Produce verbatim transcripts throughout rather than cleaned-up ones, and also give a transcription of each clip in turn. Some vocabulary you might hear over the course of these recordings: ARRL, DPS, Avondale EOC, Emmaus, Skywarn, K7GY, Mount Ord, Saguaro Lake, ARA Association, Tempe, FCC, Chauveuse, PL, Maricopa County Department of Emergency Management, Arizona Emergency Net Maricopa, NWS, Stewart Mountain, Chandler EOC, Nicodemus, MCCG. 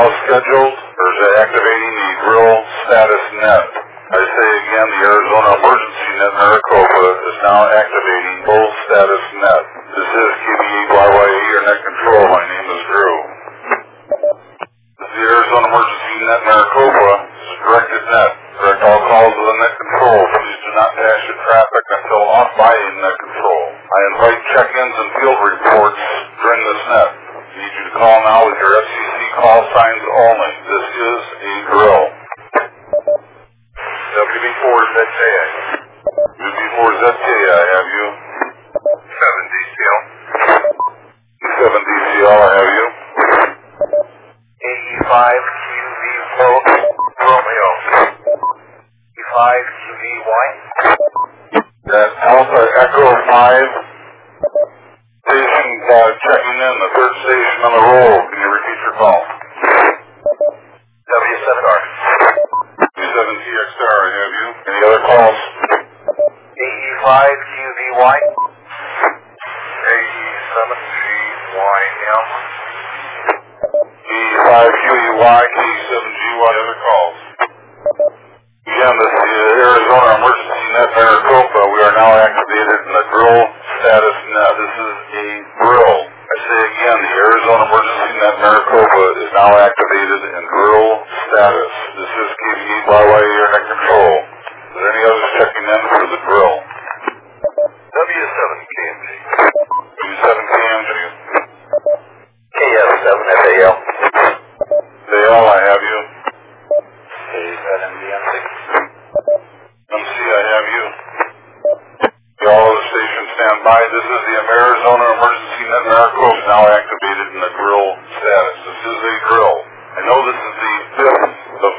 now scheduled, or is it activating the drill status net? I say again, the Arizona Emergency Net Maricopa is now activating full status net. This is K B E Y Y E, your net control. My name is Drew. This is the Arizona Emergency Net Maricopa. This is directed net. Direct all calls to the net control. Please do not dash the traffic until off by a net control. I invite check-ins and field reports during this net. I need you to call now with your F C C call signs only. This is a drill. W B four Z J I. W B four Z J I, have you? seven D C L. seven D C L, I have you. eighty-five Q V Romeo. eighty-five Q V Y. That's Alpha Echo five. Station uh, checking in, the third station on the roll. Can you repeat your call? W seven R. W seven T X R, I have you. Any other calls? A E five Q V Y. A E seven G Y M. A E five Q E Y, K seven G Y, other calls. Again, this is the Arizona Emergency Net Maricopa. We are now activated in the drill status net. This is a drill. I say again, the Arizona Emergency Net Maricopa is now activated in drill status. This is K B E Y Y E, your net control. Is there any others checking in for the drill? W seven K M G. W seven K M G. K F seven F A L. F A L, I have you. A seven M D M six. M C, I have you. All of the stations stand by. This is the Arizona Emergency Net Maricopa now activated in the grill status. This is a grill. I know this is the fifth of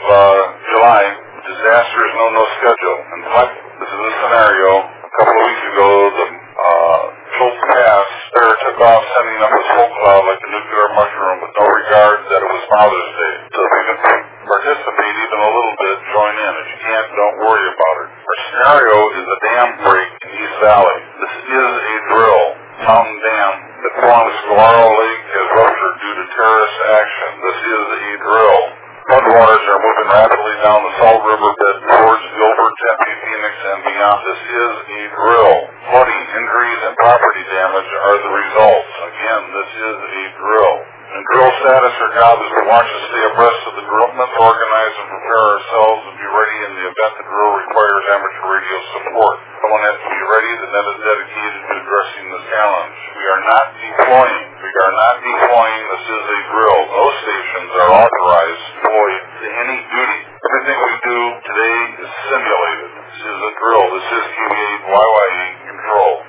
July. Disaster is no no schedule. In fact, this is a scenario. A couple of weeks ago, the uh, Schultz Pass there took off, sending up a smoke cloud like a nuclear mushroom with no regard that it was Father's Day. So if you can participate even a little bit, join in. If you can't, don't worry about it. Our scenario is a dam break in East Valley. This is a drill. Mountain Dam that forms Saguaro Lake has ruptured due to terrorist action. This is a drill. Floodwaters are moving rapidly down the Salt River bed towards Gilbert, Tempe, Phoenix, and beyond. This is a drill. Flooding, injuries, and property damage are the results. Again, this is a drill. And drill status, our job is to watch and stay abreast of the drill, organize and prepare ourselves, and be ready in the event the drill requires amateur radio support. Someone has to be ready, the net is dedicated to addressing the challenge. We are not deploying. We are not deploying. This is a drill. Those stations are authorized to deploy to any duty. Everything we do today is simulated. This is a drill. This is K B E Y Y E control.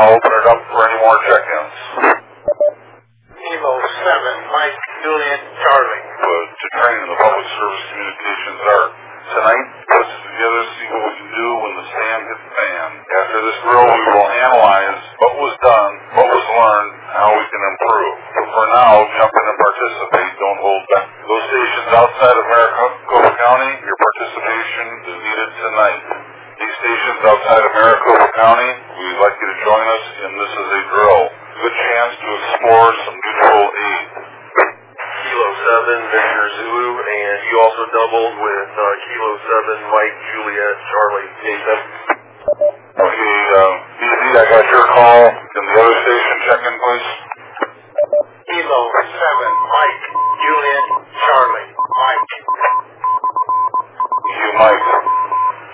I'll open it up for any more check-ins. Emo seven, Mike, Julian, Charlie. But to train in the public service communications art. Tonight, put us together, see what we can do when the sand hits the fan. After this drill, we will analyze what was done, what was learned, and how we can improve. But for now, jump in and participate. Don't hold back. Those stations outside of Maricopa County, your participation is needed tonight. These stations outside of Maricopa County, we'd like you to join us, and this is a drill. Good chance to explore some mutual aid. Kilo seven, Victor Zulu, and you also doubled with uh, Kilo seven, Mike, Juliet, Charlie, K seven. Okay, uh, B Z, I got your call. Can the other station check in, please? Kilo seven, Mike, Juliet, Charlie, Mike. Thank you, Mike.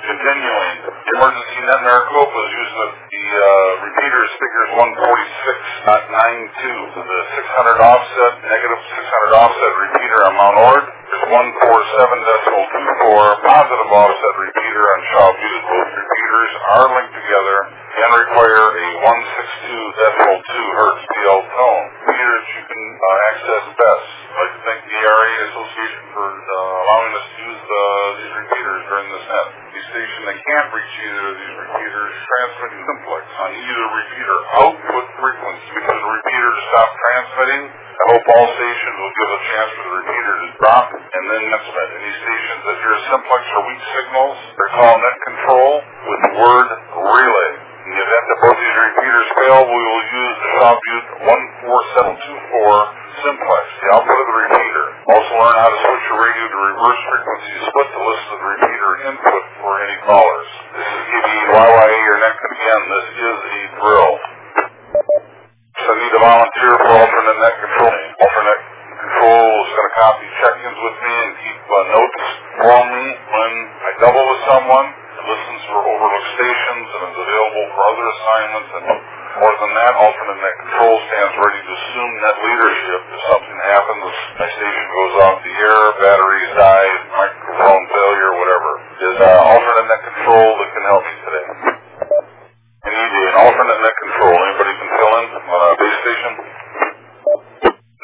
Continuing, the Emergency Net Maricopa is using the, the uh, repeater's figures one forty-six point nine two for the six hundred offset, negative six hundred offset repeater on Mount Ord. There's one forty-seven point two four positive offset repeater on Chauveuse. Both repeaters are linked together and require a one sixty-two point two hertz P L tone. Repeaters you can uh, access best. I'd like to thank the A R A Association for uh, allowing us to use the, these repeaters during this net. The station that can't reach either of these repeaters transmit simplex on either repeater output frequency. We need the repeater to stop transmitting. I hope all stations will give a chance for the repeater to drop and then transmit. Any stations that hear simplex or weak signals, they call net control with the word relay. In the event that both these repeaters fail, we will use the Chauveuse one four seven two four simplex, the output of the repeater. Also learn how to switch your radio to reverse frequency split to listen to the repeater input for any callers. This is K B E Y Y E, your neck again. This is a drill. So I need a volunteer for alternate net control. Alternate control is going to copy check-ins with me and keep uh, notes for me when I double with someone. It listens for overlooked stations and is available for other assignments. And more than that, alternate net control stands ready to assume net leadership. If something happens, my station goes off the air, batteries die, microphone failure, whatever. Is uh, alternate net control that can help you today? I need an alternate net control. Anybody can fill in on a base station?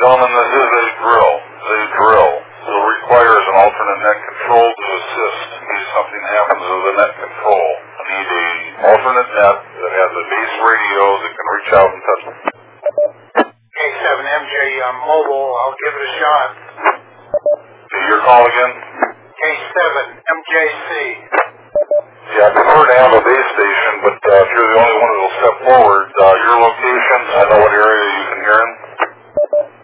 Gentlemen, this is a drill. It's a drill. So it requires an alternate net control to assist in case something happens to the net control. I need an alternate net that has a base radio that can reach out and touch it. K seven M J, I'm mobile. I'll give it a shot. Okay, your call again? K seven M J C. Yeah, I prefer to have a base station, but uh, if you're the only one that will step forward, uh, your location, I know what area you can hear in.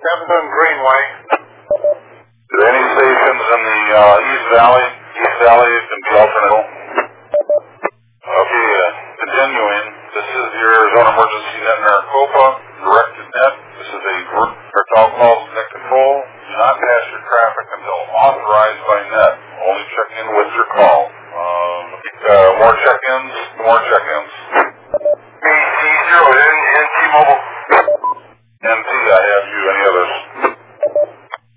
seventh and Greenway. Is there any stations in the uh, East Valley? East Valley can be alternate. Okay, uh, continuing. This is the Arizona Emergency Net Maricopa, directed net. This is a group for all calls to net control. Do not pass your traffic until authorized by net. Only check in with your call. Um, uh, more check-ins, more check-ins. B C zero N T Mobile. M T, I have you. Any others?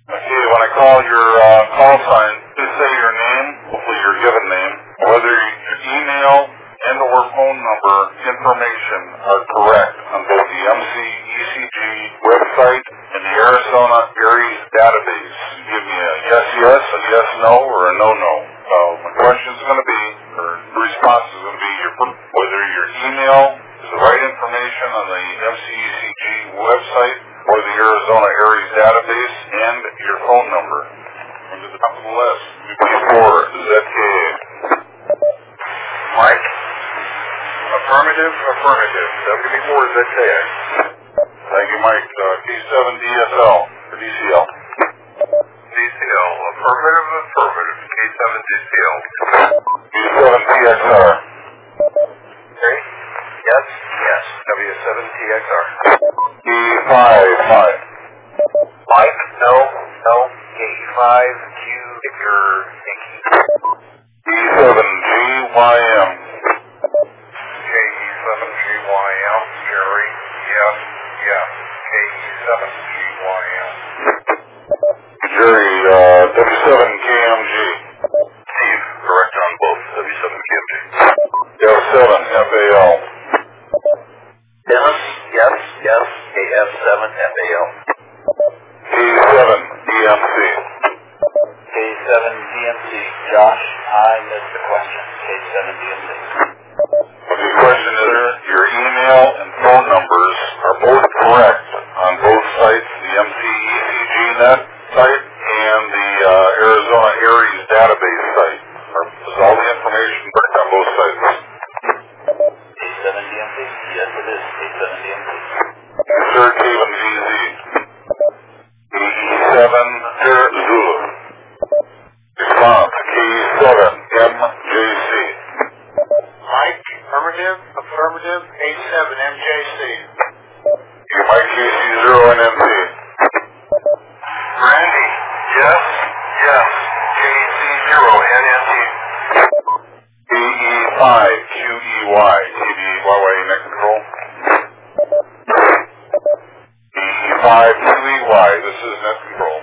Okay, when I call your uh, call sign, please say your name, hopefully your given name, whether your email and or phone number information are correct on both the M C C G website and the Arizona ARRL database. Give me a yes, yes, a yes, no, or a no, no. So my question is going to be, or the response is going to be, your, whether your email is the right information on the M C C G website or the Arizona ARRL database, and your phone number. Under the top of the list, U P four, Z K A. Mike? Affirmative, affirmative. W B four, Z K A. Thank you, Mike. Uh, K seven D S L, or D C L. D C L, affirmative, affirmative. K seven D C L. K seven T X R. Okay. Yes, yes. W seven T X R. E five, five. Mike, no, no. E five Q, Dicker, Nicky. E seven G Y M. K E seven G Y M, Jerry. Yes, yes. K E seven G Y M. Jerry, uh, W seven K M G. Steve, correct on both. W seven K M G. L seven F A L. Dennis, yes, yes. A F seven F A L. K seven D M C. K seven D M C. Josh, I missed the question. K seven D M C. The question is, your email and phone numbers are both correct on both sites, the M C E C G net site and the uh, Arizona ARRL database site. Is all the information correct on both sites? K seven D M C? Yes, it is. K seven D M C. Sir, K seven Z Z. E seven Zulu. Response, K seven M J C. Mike, affirmative, affirmative, K seven M J C. Mike, K C zero N M C. Randy, yes, yes, K C zero N M C. B E five Q E Y, K B E Y Y, net control. B E five Q E Y, this is net control.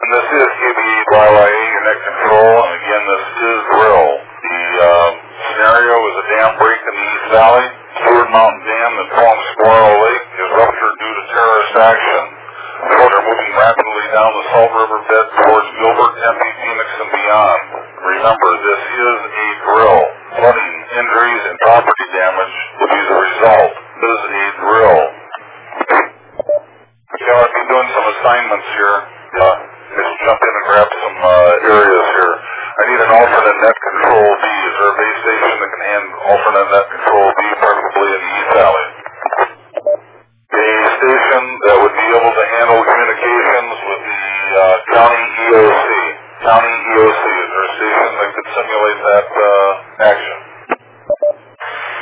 And this is K B E Y Y E, your net control, and again, this is drill. The um, scenario is a dam break in the East Valley. Stewart Mountain Dam that forms Squirrel Lake is ruptured due to terrorist action. The boats are moving rapidly down the Salt River bed towards Gilbert, Tempe, Phoenix, and beyond. Remember, this is a drill. Flooding, injuries, and property damage will be the result. This is a drill. Okay, I'll be doing some assignments here. Uh, let's jump in and grab some uh, areas here. I need an alternate net control. D is there a base station that can handle alternate net control B, preferably in the East Valley. A station that would be able to handle communications with the uh, County E O C. County E O C, is there a station that could simulate that uh, action?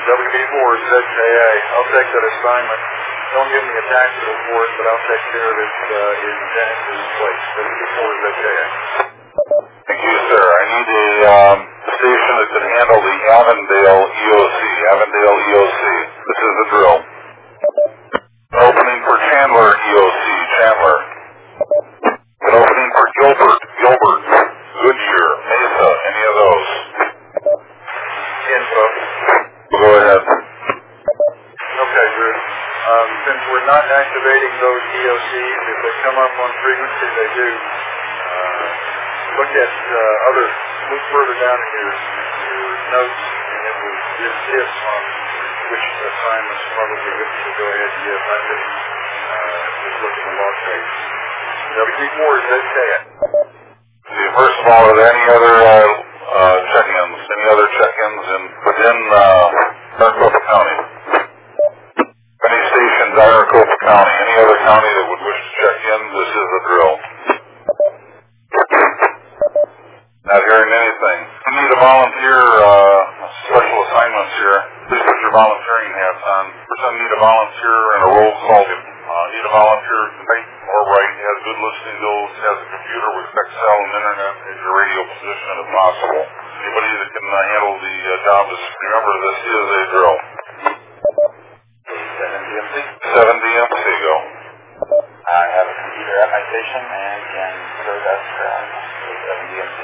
W B four six A A, I'll take that assignment. Don't give me a tactical for it, but I'll take care of it uh, in Dennis's place. W B four six A A. Thank you, sir. I need a um, station that can handle the Avondale E O C. Avondale E O C. This is the drill. Opening for Chandler E O C. Chandler. An opening for Gilbert. Gilbert. Goodyear. Mesa. Any of those? Info. Go ahead. Okay, Bruce. Um, since we're not activating those E O Cs, if they come up on frequency, they do. Uh, look at uh, other. Look further down in your, your notes, and it will give tips on which assignments probably good to go ahead and get. I did. Uh, just look at the log page. W D four is that chat. See, first of all, are there any other uh, uh, check-ins? Any other check-ins in within uh, Maricopa County? Any stations in Maricopa County? Any other county that would wish to check in? This is the drill. Not hearing anything. We need a volunteer uh, special assignments here. Please put your volunteering hats on. First, I need a volunteer and a roll call. Uh, need a volunteer right or right, has good listening skills, has a computer with Excel and internet, is your radio position if possible. Anybody that can uh, handle the uh, job is, remember, this is a drill. seven D M C? seven D M C, go. I have a computer at my station and can serve as seven D M C.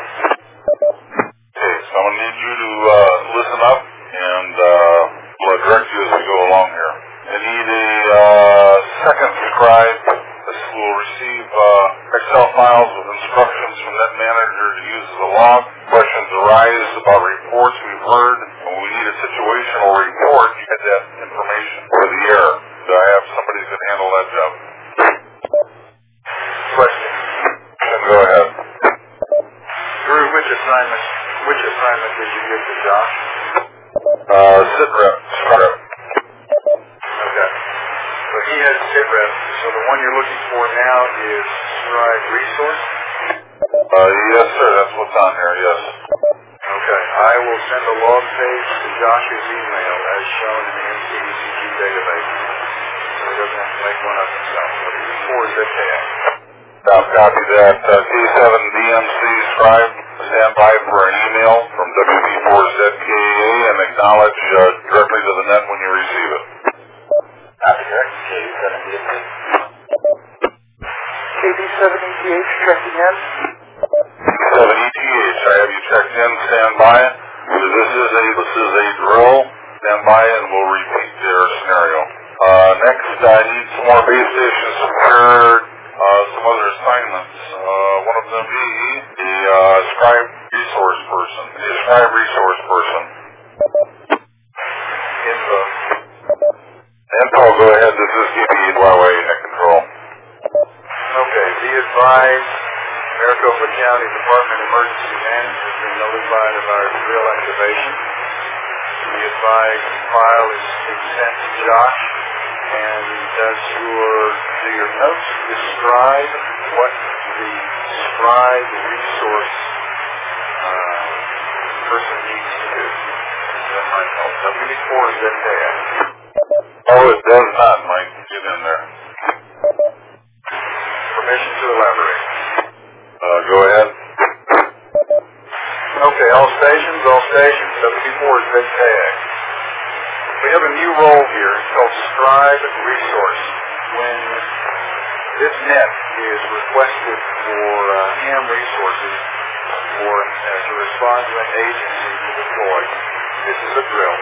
Okay, so I'm going to need you to uh, listen up, and uh, we'll direct you as we go along here. I need a uh, second scribe. This will receive uh, Excel files with instructions from that manager to use as a log. Questions arise about reports we've heard, and we need a situational report to get that information for the air. Do I have somebody that can handle that job? Question. Go ahead. Drew, which assignment? Which assignment did you give to Josh? Uh, sit rep. Scribe. Okay. So he has sit rep. So the one you're looking for now is scribe resource. Uh, yes, sir. That's what's on here. Yes. Okay. I will send a log page to Josh's email as shown in the M C C G database. So he doesn't have to make one up himself. So he records it down. I'll copy that. Uh, K seven D M C scribe. Stand by for an email from W B four Z K A and acknowledge uh, directly to the net when you receive it. Copy that. K seven D M C. K B seven E T H checking in. K seven E T H, I have you checked in. Stand by. This is a this is a drill. Stand by, and we'll repeat their scenario. Uh, next, I need some more base station support. Uh, some other assignments. Uh, one of them being the uh, scribe resource person. The scribe resource person. Info. Info, go ahead. This is K B E Y Y net control. Okay, be advised, Maricopa County Department of Emergency Management has been notified of our drill activation. Be advised, the file is sent to Josh. And does your, do your notes describe what the scribe resource uh, person needs to do? That might help. W D four is that there. Oh, it does not, Mike. Get in there. Permission to elaborate. Uh, go ahead. Okay, all stations, all stations. W D four is that there. We have a new role here. It's called scribe resource. When this net is requested for uh, ham resources or as a response to an agency to deploy, this is a drill.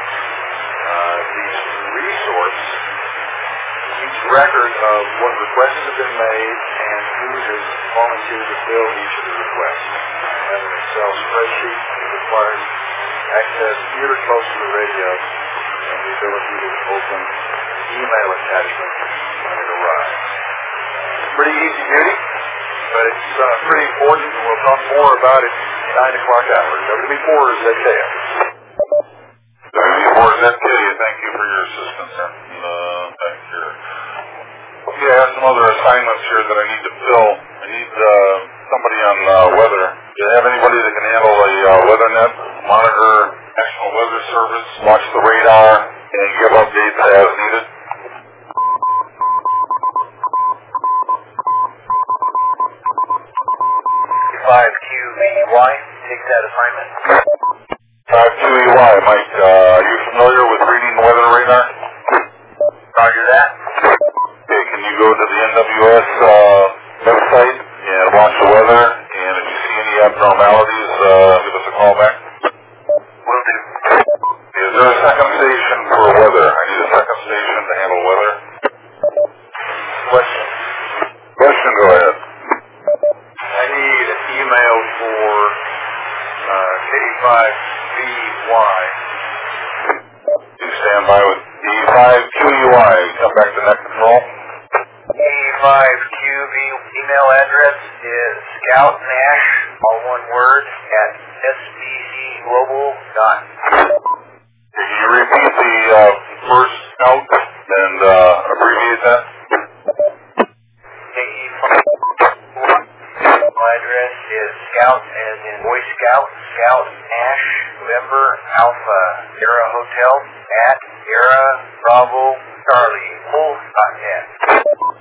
Uh, the resource keeps record of what requests have been made and who has volunteered to fill each of the requests. We have an Excel spreadsheet that requires access near or close to the radio. And the ability to open email attachment when it arrives. Pretty easy duty, but it's uh, pretty important, and we'll talk more about it in nine o'clock hour. W B four is that there. reporting it to you. Thank you for your assistance. And, uh, thank you. Yeah, I have some other assignments here that I need to fill. I need uh, somebody on uh, weather. Do you have anybody that can handle the uh, weather net, monitor National Weather Service, watch the radar, and give updates as needed? five Q E Y takes that assignment. five Q E Y, Mike, uh, are you familiar with reading the weather radar? Roger that. Okay, can you go to the N W S uh, website and watch the weather? And if you see any abnormalities, uh, give us a call back. Will do. Is there a second station for weather? I need a second station to handle weather. Question. Question, go ahead. I need an email for uh, K five G Y. You stand by with E five Q E Y. Come back to net control. E five Q V email address is scoutnash, all one word, at s b c global dot com. Can you repeat the uh, first scout and uh, abbreviate that? Address is Scout, as in Boy Scout, Scout, Ash, November, Alpha, Era Hotel, at Era, Bravo, Charlie, Wolf dot net.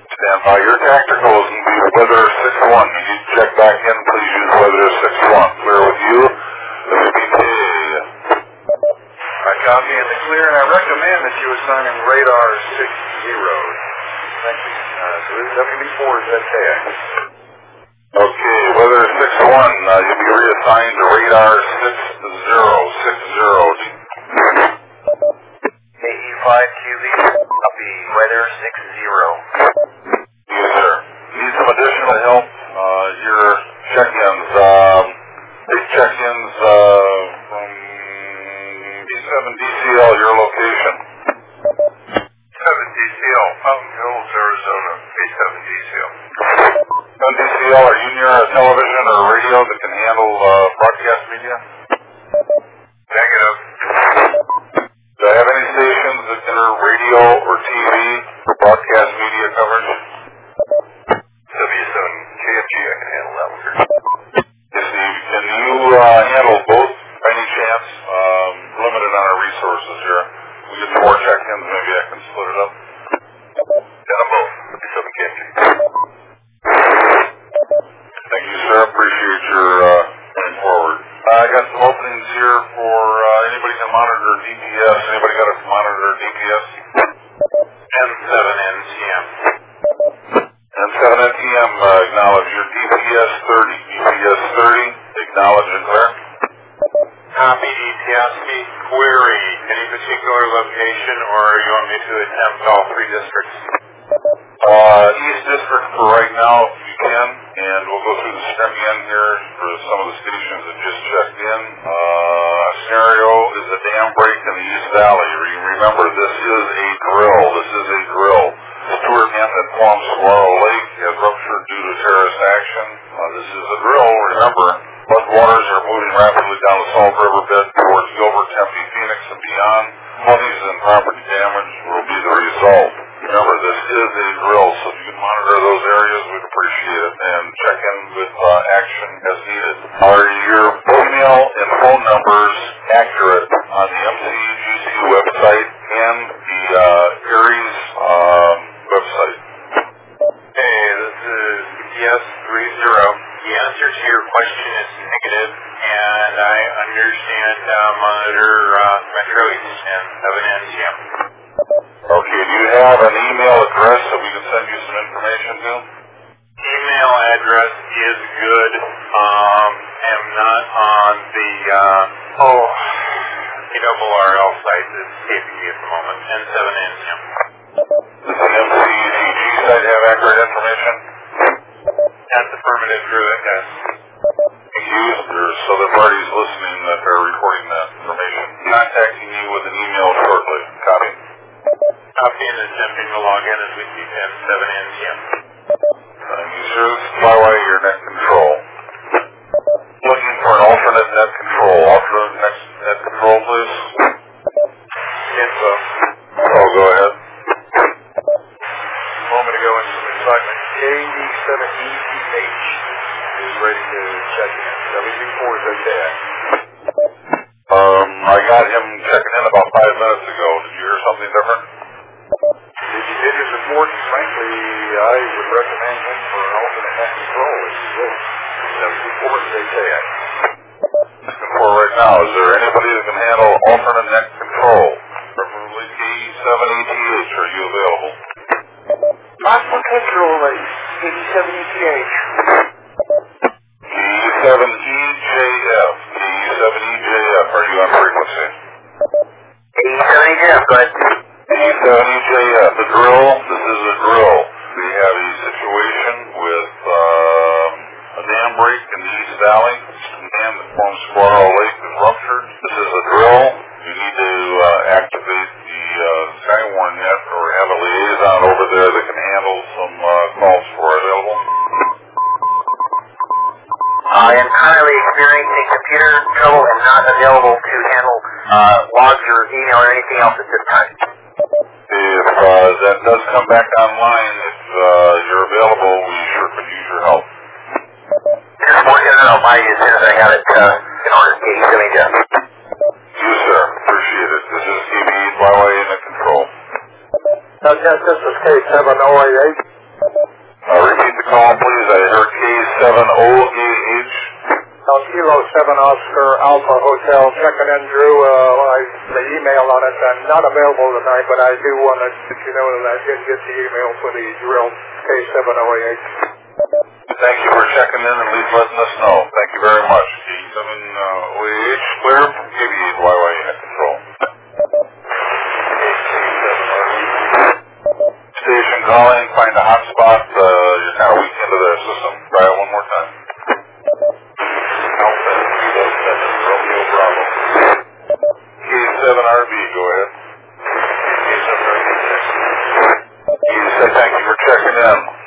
Stand by. Your tactical is Weather six one. You need to check back in. Please use Weather six one. Clear with you. I copy in the clear, and I recommend that you assign in Radar six zero. Thank you. Uh, W B four is that okay, weather six one, uh, you'll be reassigned to radar six zero six zero. A E five Q V, copy, weather six zero. Yes, sir. Need some additional help? Uh, your check-ins, um, big check-ins, uh, from D seven D C L, your location. D seven D C L, Mountain Hills, Arizona, D seven D C L. D C L, are you near a television or a radio that can handle uh, broadcast media? Negative. Do I have any stations that can handle radio or T V for broadcast media coverage? W seven K F G, I can handle that one. Yes, Steve, can you uh, handle both by any chance? Um, limited on our resources here. We get four check-ins, maybe I can split it up. Get them both, W seven K F G. Thank you, sir. Appreciate your uh, coming forward. Uh, I got some openings here for uh, anybody can monitor D P S. Anybody got to monitor D P S? M seven N T M. M seven N T M, uh, acknowledge your D P S thirty. D P S thirty, acknowledge and clear. Copy D P S. Query. Any particular location, or you want me to attempt all three districts? Uh, East District for right now, if you can, and we'll go through the script again here for some of the stations that just checked in. Uh, scenario is a dam break in the East Valley. Remember, this is a drill. This is a drill. Stewart Mountain at Palm Saguaro Lake has ruptured due to terrorist action. Uh, this is a drill, remember. Flood waters are moving rapidly down the Salt River bed towards Gilbert, Tempe, Phoenix, and beyond. Floodings and property damage will be the result. Remember, this is a drill, so if you can monitor those areas, we'd appreciate it, and check in with uh, action as needed. Are your email and phone numbers accurate on the M C C G website and the uh, ARRL's um, website? Hey, this is E S three zero. The answer to your question is negative, and I understand uh, monitor uh, Metro East and seven N T M. Okay, do you have an email address that we can send you some information to? Email address is good. Um, I am not on the uh, oh, A R R L site. It's K P D at the moment, and seven N T M. Does the M C C G site have accurate information? That's affirmative, Drew. That does. Thank you. There's other parties listening that are recording that information. Contacting you with an email shortly. Copy. Copy and attempting to log in as we see M seven N T M. Thank you, sir. This is K Y Y, your net control. Looking for an alternate net control. Alternate net control, please. now. Is there anybody that can handle alternate net control? Preferably K seven G Y. Are you available? Possible control at K seven G Y. K seven G J F. K seven G J F. Are you on frequency? K seven G J F. Go ahead. K seven G J F. The drill. This is a drill. We have a situation with uh, a dam break in the East Valley. The dam that forms Squirrel Lake is ruptured. This is a drill. You need to uh, activate the uh, Skywarn net or have a liaison over there that can handle some uh, calls for available. I am currently experiencing computer trouble and not available to handle uh, logs or email or anything else at this time. If uh, that does come back online, if uh, you're available, we sure could use your help. Just want you to know, Mike, as soon as I got it uh, in order to get me done. You, sir. Appreciate it. This is K B E Y Y in the control. Uh, yes, this is K seven O A H. Uh, repeat the call, please. I heard K seven O A H. Uh, Kilo seven Oscar Alpha Hotel. Checking in, Drew. Uh, I, the email on it. I'm not available tonight, but I do want to let you know that I did get the email for the drill K seven O A H. Thank you for checking in and at least letting us know. Thank you very much. K seven O A H clear from K B E Y Y in control. Station calling. Find a hot spot. Uh, you're kind of weak into their system. Try it one more time. Alpha two seven Romeo Bravo. K seven R B, go ahead. K seven R B, thank you for checking in.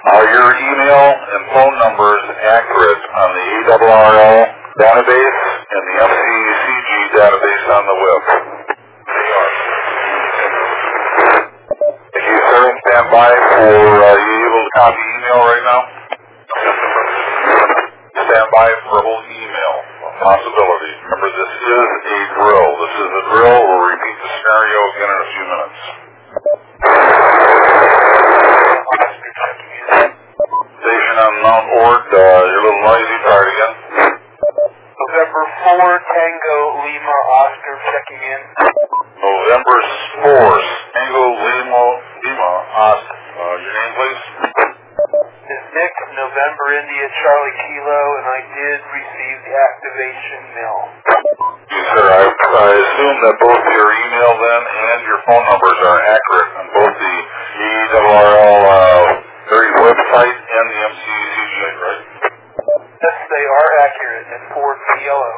Are your email and phone numbers accurate on the A R R L database and the M C C G database on the web? They are. Thank you, sir. Stand by for, uh, are you able to copy email right now? Stand by for a whole email, a possibility. Remember, this is a drill. This is a drill. We'll repeat the scenario again in a few minutes. Station on Mount Ord, uh, you're a little noisy. Try it again. November four Tango Lima Oscar checking in. November four Tango Lima Lima Oscar. Uh, your name, please? This is Nick of November India Charlie Kilo, and I did receive the activation mail. Yes, sir. I, I assume that both your email then and your phone numbers are accurate on both the E R R L uh, website and the M C C G, right? Yes, they are accurate at four P L O.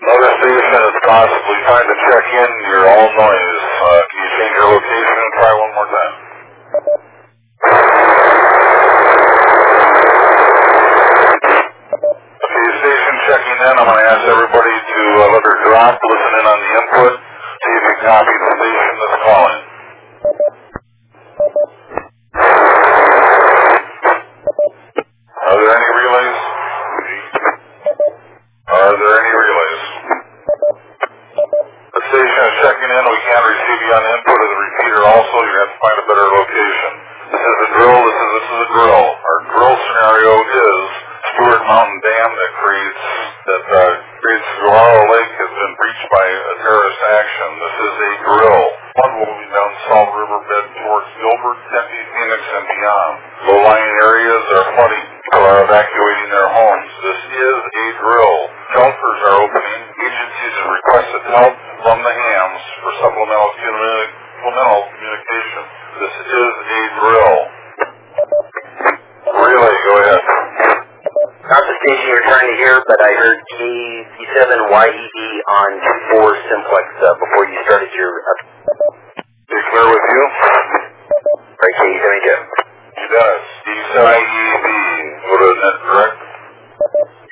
Another station is possibly trying to check in. You're all noise. Uh, can you change your location and try one more time? Okay, station checking in. I'm going to ask everybody to uh, let her drop, listen in on the input, see if you copy the station that's calling. Are there any relays? Are there any relays? The station is checking in. We can't receive you on the input of the repeater also. You're going to have to find a better location. This is a drill. This is this is a drill. Our drill scenario is Stewart Mountain Dam that creates that uh, creates Guaro Lake has been breached by a terrorist action. This is a drill. One will be down Salt Riverbed towards Gilbert, Tempe, Phoenix, and beyond. Low-lying areas are flooding. People are evacuating their homes. This is a drill. Shelters are opening. Agencies have requested help from the hams for supplemental communi- supplemental communication. This is a drill. Relay, go ahead. Not the station you're trying to hear, but I heard K seven Y E E on four Simplex uh, before you started your... Uh... Is clear with you? Right, K seven G. You got it. K seven Y E E. Go to net direct.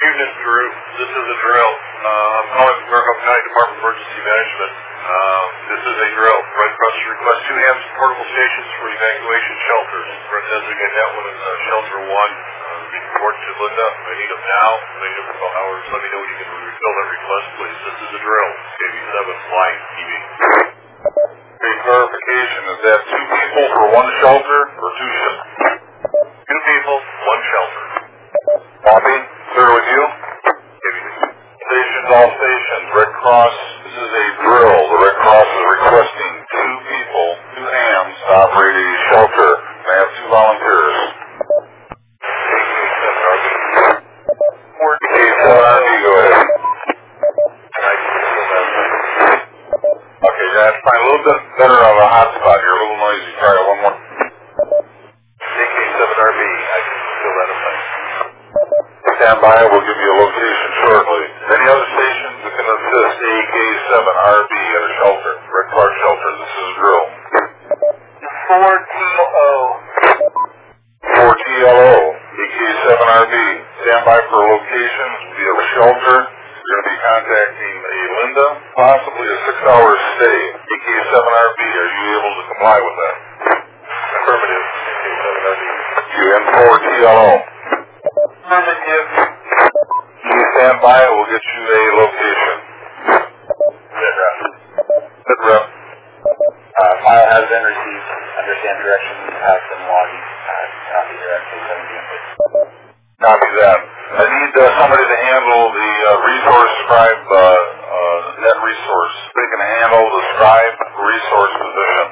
Evening, Drew. This is a drill. Uh, I'm calling from Maricopa County Department of Emergency Management. Uh, this is a drill. Red Cross requests two hams portable stations for evacuation shelters. Red designated that one as uh, Shelter one. Report to Linda. I need them now. They need them for twelve hours. Let me know when you can refill that request, please. This is a drill. K B seven Y E B. Okay, clarification. Is that two people for one shelter or two ships? Two people, one shelter. Copy. Clear with you. by. We'll give you a location shortly. Any other stations that can assist the K seven R B at a shelter, Red Clark Shelter? This is Drill. four T O. four T L O, K seven R B. Stand by for locations via the shelter. We're going to be contacting a Linda, possibly a six-hour stay. K seven R B, are you able to comply with that? Affirmative. K seven R B. U N four T L O. Affirmative. You stand by, we'll get you a location. Good rep. Good rep. Uh, file has been received. Understand directions have been logging. Uh, copy directly seventeen. Copy that. I need uh, somebody to handle the uh, resource scribe, uh, uh, net resource. They can handle the scribe resource position.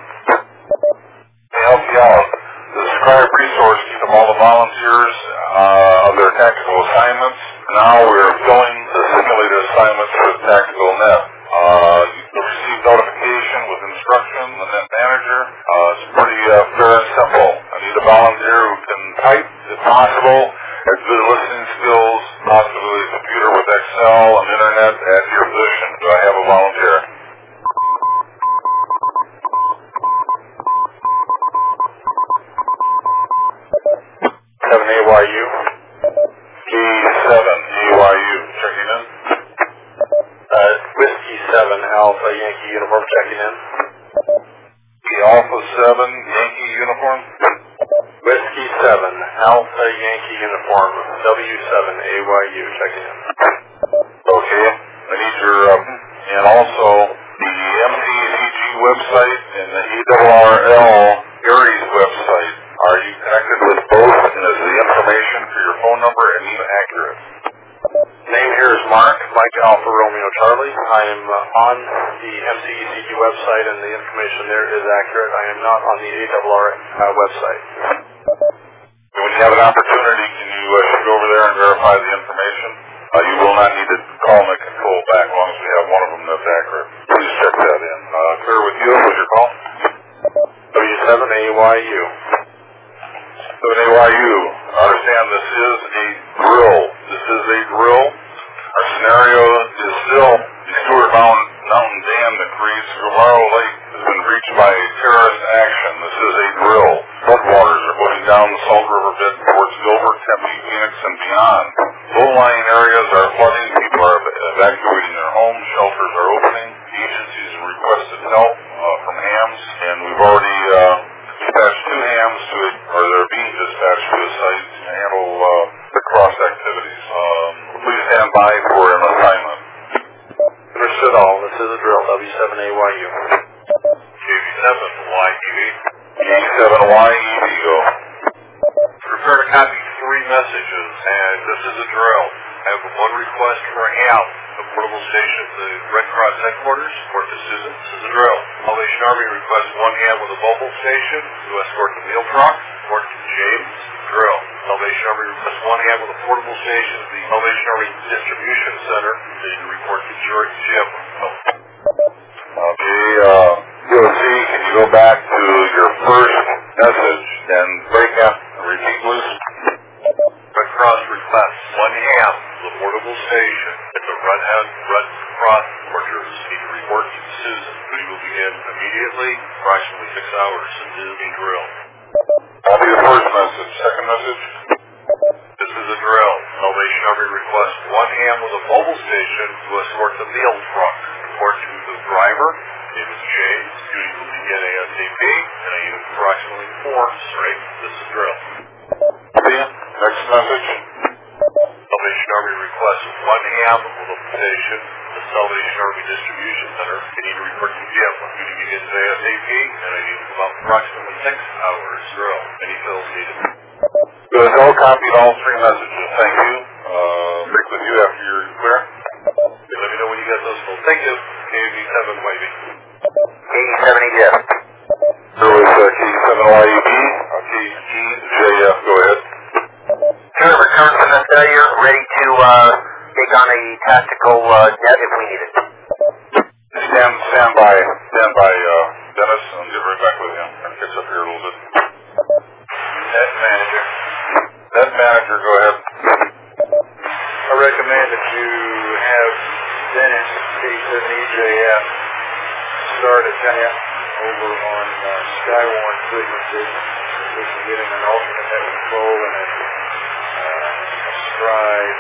They help you out. The scribe resource, keep them all the volunteers uh, of their tactical assignments. Now we're filling the simulator assignments with tactical net. Uh, you receive notification with instruction, the net manager. Uh, it's pretty uh, fair and simple. I need a volunteer who can type, if possible, has good listening skills, possibly a computer with Excel and internet at your position. Do I have a volunteer? seven A Y U. K seven G Y U. Checking in. Uh, Whiskey seven Alpha Yankee Uniform checking in. The Alpha seven Yankee Uniform. Whiskey seven Alpha Yankee Uniform W seven A Y U checking in. Okay. I need your, um, and also the M C C G website and the A R R L Aries website. Are you connected with both, and is the information for your phone number and even accurate? Name here is Mark, Mike Alpha Romeo Charlie. I am uh, on the M C E C G website, and the information there is accurate. I am not on the A R R uh, website. When you have an opportunity, can you uh, shoot over there and verify the information? Uh, you will not need to call my control back as long as we have one of them that's accurate. Please check that in. Uh, clear with you. What's your call? W seven A Y U. seven A Y U, understand this is a drill. This is a drill. Our scenario is still the Stewart Mountain, Mountain Dam that creates Guerrero Lake has been breached by terrorist action. This is a drill. Floodwaters are pushing down the Salt River bed towards Gilbert, Tempe, Phoenix, and beyond. Low-lying areas are flooding. People are evacuating their homes. Shelters are opening. Agencies requested help uh, from H A Ms, and we've already... Uh, dispatched two hams to it, or they're being dispatched to a site to handle uh, the cross activities. Um, please stand by for an assignment. Understood all. This is a drill. W seven A Y U. K seven Y E V. K seven Y E V. Go. Prepare to copy three messages, and this is a drill. I have one request for a ham. The portable station at the Red Cross headquarters, Fort Susan. This is a drill. Salvation Army requests one ham with a mobile station to escort the meal truck. Fort James, drill. Salvation Army requests one ham with a portable station at the Salvation Army Distribution Center. They can report to George Jim. Okay, uh, E O C, can you go back to your first message and break up and repeat loose? Red Cross requests one ham with a portable station at the Red, Red Cross headquarters. He can report to Susan. We will begin immediately, approximately six hours. This is a drill. That'll be the first message. Second message. This is a drill. Salvation Army requests one ham with a mobile station to escort the meal truck. Report to the driver. Name is James. Duty will begin ASAP, and I need approximately four straight. This is a drill. Next message. Salvation Army requests one ham with a station at the Salvation Army Distribution Center. They need to report to Jim. Duty begins ASAP, and I need about approximately six hours. Drill. Any fills needed. Good. I'll copy all three messages. Thank you. Uh, break with you after you're clear. Okay, let me know when you get those fills. Thank you. K B seven Y B. K seven E J F. There was uh, K seven Y B. K G J F. Go ahead. Sure, returned from the failure, ready to uh, take on a tactical uh, net if we need it. Stand, stand by, stand by, uh, Dennis, and get right back with him. I'll catch up here a little bit. Net manager. Net manager, go ahead. I recommend if you have been in K seven G Y start a tap over on uh, Skywarn frequency. We can get in an alternate net control and a uh, stride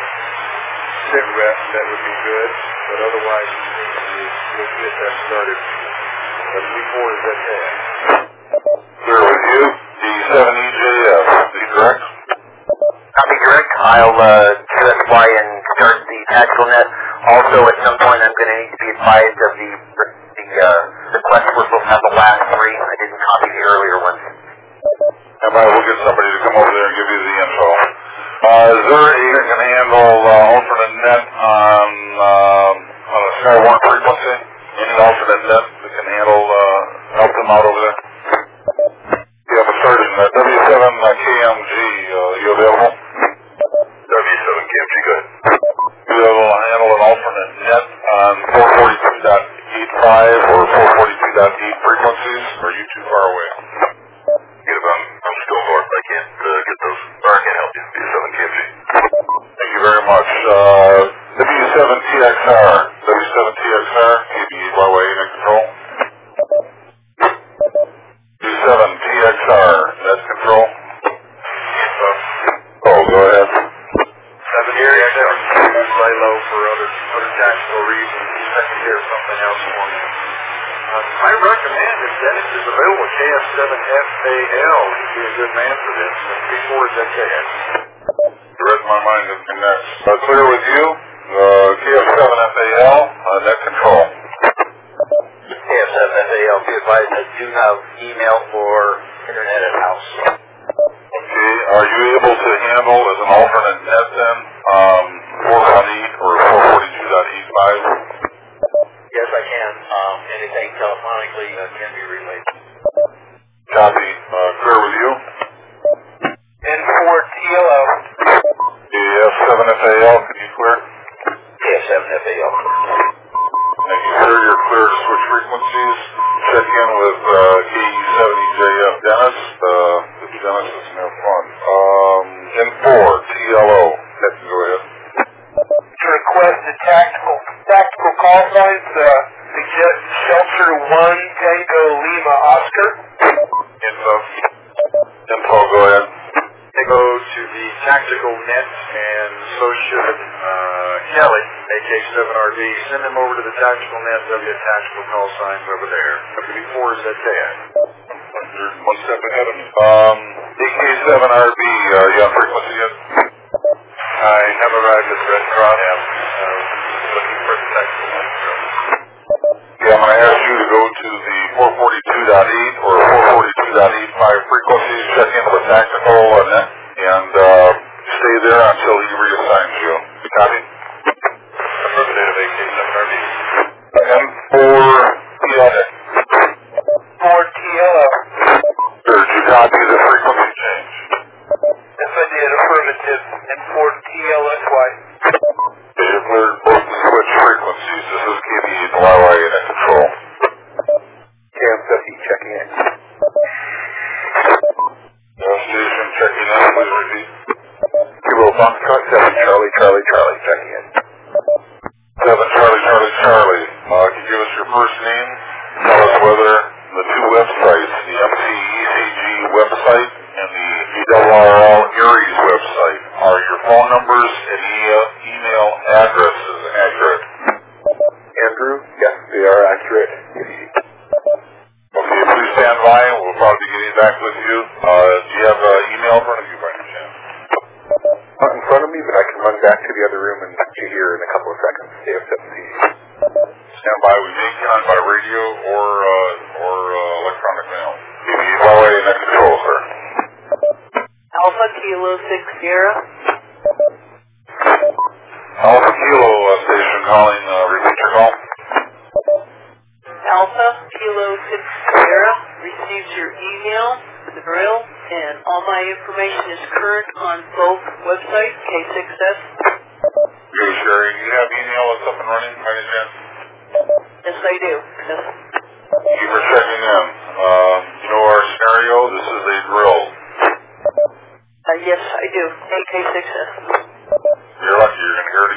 sit rep, that would be good, but otherwise you need to get that started. But before is that tap. Clear with you, D seven E J F, is he correct? Copy, correct. I'll uh, K S Y and start the tactical net. Also, at some point, I'm going to need to be advised of the the uh, request we're supposed to have the last three. I didn't copy the earlier ones. And I will get somebody to come over there and give you the info. Uh, is there a that can handle uh, alternate net on uh, on a Skywarn frequency? Any alternate net that can handle uh, help them out over there? You have a surgeon at W seven K M G. Uh, you available? W seven K M G, go ahead. You will handle an alternate net on four forty-two point eight five or four forty-two point eight frequencies, or are you too far away? Get them. I'm still north. I can't uh, get those. Or I can't help you. W seven K M G. Thank you very much. Uh, W seven T X R. W seven T X R. K B E Y Y in control. W seven T X R. Net control. Yes, sir. Oh, go ahead. seven T X R. Lay low for other tactical reasons. I can hear something else for you. Uh, I recommend if Dennis is available, K F seven F A L. He'd be a good man for this. Before is that K F. You read my mind. Next. Uh, clear with you. Uh, K F seven F A L. Uh, net control. K F seven F A L. Be advised that you have email for internet at house. Okay. Are you able to handle as an alternate net then? Um, four forty-eight or four forty-two point eight five? Yes, I can. Um, anything telephonically uh, can be relayed. Copy. Uh, clear with you. N four T L O. K F seven F A L, can you clear? K F seven F A L. Thank you, sir. You're clear to switch frequencies. Check in with uh, K E seven J F Dennis. Uh, if Dennis is no fun. Um, N four T L O. Let's go ahead. To request the tactical tactical call signs, uh, suggest Shelter one Tango Lima Oscar. Info. Info, go ahead. They go to the tactical net, and so should uh, Kelly, A K seven R D. Send them over to the tactical net. There'll be a tactical call signs over there. Before is that dad? You're one step ahead of me. Um, A K seven R D, uh, you on frequency yet? I have arrived at Red Cross. Yeah. Yeah, I'm going to ask you to go to the four forty-two point eight or four forty-two point eight five frequencies, check in for tactical, and, and uh, stay there until he reassigns you. Copy? Affirmative, A K seven R B. M four T L F. four T L F. Did you copy the frequency change? Yes, I did. Affirmative. M four T L F Y. You're cleared both to switch frequencies. This is K B E Y Y in control. K M fifty checking in. Air station checking in, please repeat. Kilo Fox Charlie Charlie Charlie checking in. seven Charlie Charlie Charlie. Uh, can you give us your first name? Tell us whether the two websites, the M C C G website and the A R R L Aries website, are your phone numbers and e- email addresses accurate? Andrew? Yes, they are accurate. Okay, please stand by. We'll probably be getting back with you. Uh, do you have an uh, email in front of you by any chance? Not in front of me, but I can run back to the other room and get you here in a couple of seconds. A F seven C. Stand by. We may get on by radio or uh, or uh, electronic mail. K B E Y Y in control, sir. Alpha Kilo six zero. Alpha Kilo uh, station calling. Uh, repeat your call. Alpha Kilo Six Sierra received your email, the drill, and all my information is current on both websites. K six S. You're sure you have email that's up and running by any chance? Yes, I do. Yes. Thank you for checking in. Uh, you know our scenario. This is a drill. Uh, yes, I do. A K six S. You're lucky. You're going to hear it.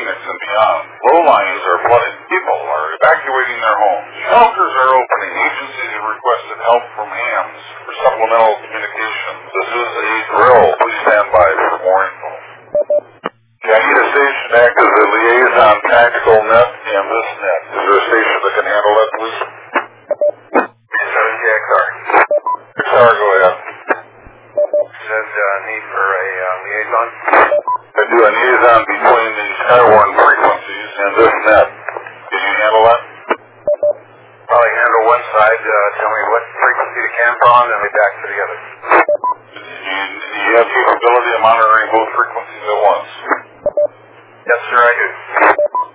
units and beyond. Low lines are flooded. People are evacuating their homes. Shelters are opening. Agencies have requested help from hams for supplemental communication. This is a drill. Please stand by for more info. The United Station acts as a liaison tactical net and this net. Is there a station that can handle that, please? K seven G Y X R. X R, go ahead. Says uh, need for a uh, liaison. I do a liaison between the Skywarn frequencies and this net. Can you handle that? Probably handle one side. Uh, tell me what frequency to camp on, and we back to the other. Do you, do you have capability of monitoring both frequencies at once? Yes, sir, I do.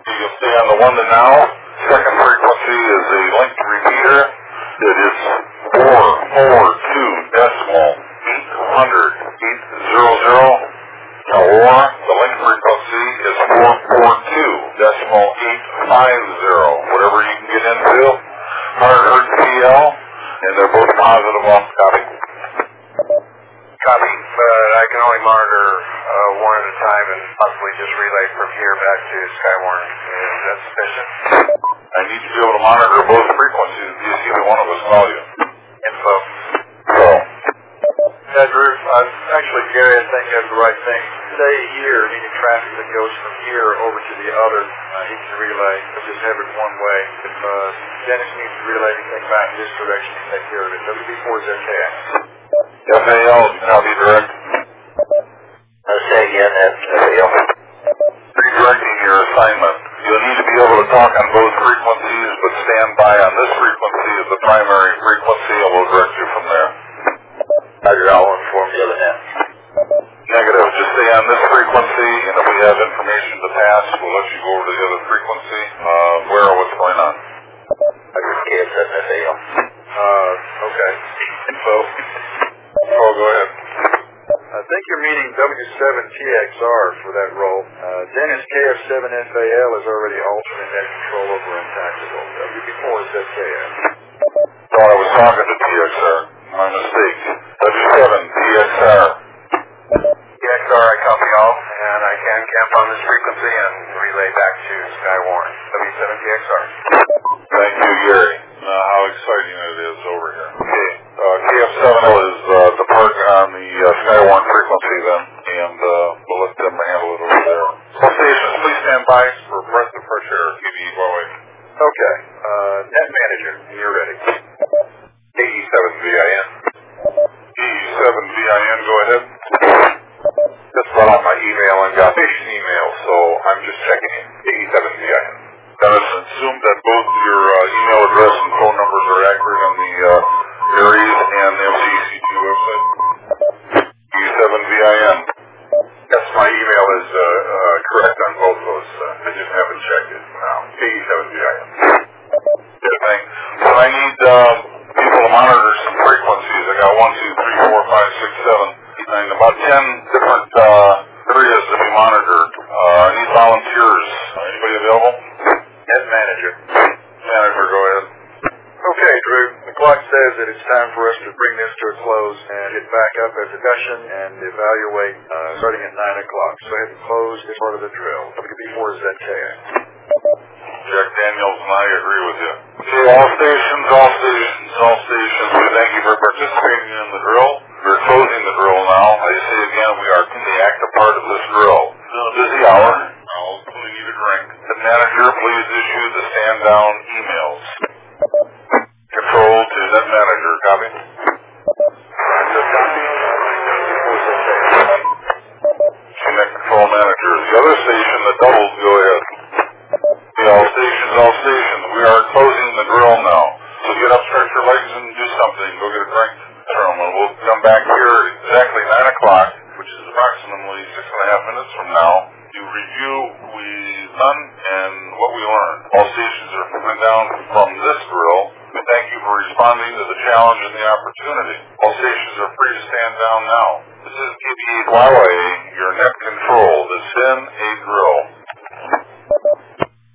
So you'll stay on the one to now. Second frequency is a linked repeater. It is four four two decimal eight hundred eight zero zero. Or the linked frequency is four four two decimal eight five zero. Whatever you can get into. Hard hurt P L, and they're both positive off copy. Copy, but I can only monitor uh, one at a time and possibly just relay from here back to Skywarn. Is that sufficient? I need to be able to monitor both frequencies in case either one of us call you. Info. So. Yeah, Drew, I'm actually Gary, I think that's the right thing. Say here, any traffic that goes from here over to the other, uh, he can relay. Just have it one way. If uh, Dennis needs to relay anything back in this direction, he can take care of it. W B four is okay. F A L, I'll be direct. I'll say again, F A L. Redirecting your assignment. You'll need to be able to talk on both frequencies, but stand by on this frequency as the primary frequency, and we'll direct you from there. Roger, I'll inform the other end. Negative, just stay on this frequency, and if we have information to pass, we'll let you go over to the other frequency. Uh, where or what's going on? Roger, K S F A L. Uh, okay. So... Oh, go ahead. I think you're meeting W seven T X R for that role. Uh, Dennis, K F seven F A L is already alternate net control over in tactical. W B four is F K F. Thought I was talking to T X R. My mistake. W seven T X R. T X R, I copy all, and I can camp on this frequency and relay back to Skywarn. W seven T X R. Thank you, Gary. Uh, how exciting it is over here. Okay. Uh, K F seven L is uh, the part on the uh, Skywarn frequency then, and uh, we'll let them handle it over there. All stations, please stand by for a breath of fresh air. K B E Y Y E. Okay. Uh, Net Manager, you're ready. K E seven G Y N. K E seven G Y N, go ahead. Just brought out my email and got station email, so I'm just checking in. K E seven G Y N. Dennis, assume that both your uh, email address and phone numbers are accurate on the uh, Aries and M C C G website. K seven V I N. Yes, my email is uh, uh, correct on both those. Uh, I just haven't checked it now. K seven V I N. Good thing. Well, I need um, people to monitor some frequencies. I got one, two, three, four, five, six, seven, nine, about ten different uh, areas that we monitored. Uh, I need volunteers. Anybody available? Net manager. Manager, go ahead. Okay, Drew. The clock says that it's time for us to bring this to a close and hit back up as a discussion and evaluate uh, starting at nine o'clock. So I have to close this part of the drill. W B four Z K. Jack Daniels and I agree with you. Okay, all stations, all stations, all stations. We thank you for participating in the drill. We're closing the drill now. I say again, we are in the active part of this drill. It's been a busy hour. I'll only need a drink. The manager, please issue the stand-down emails. Control to that manager, copy. Connect control manager. The other station that doubles, go ahead. Okay, all stations, all stations. We are closing the drill now. So get up, stretch your legs, and do something. Go get a drink. And we'll come back here at exactly nine o'clock, which is approximately six and a half minutes from now, to review what we've done and what we learned. All stations are coming down from this drill. We thank you for responding to the challenge and the opportunity. All stations are free to stand down now. This is K B E Y Y E, your net control. That's in a drill.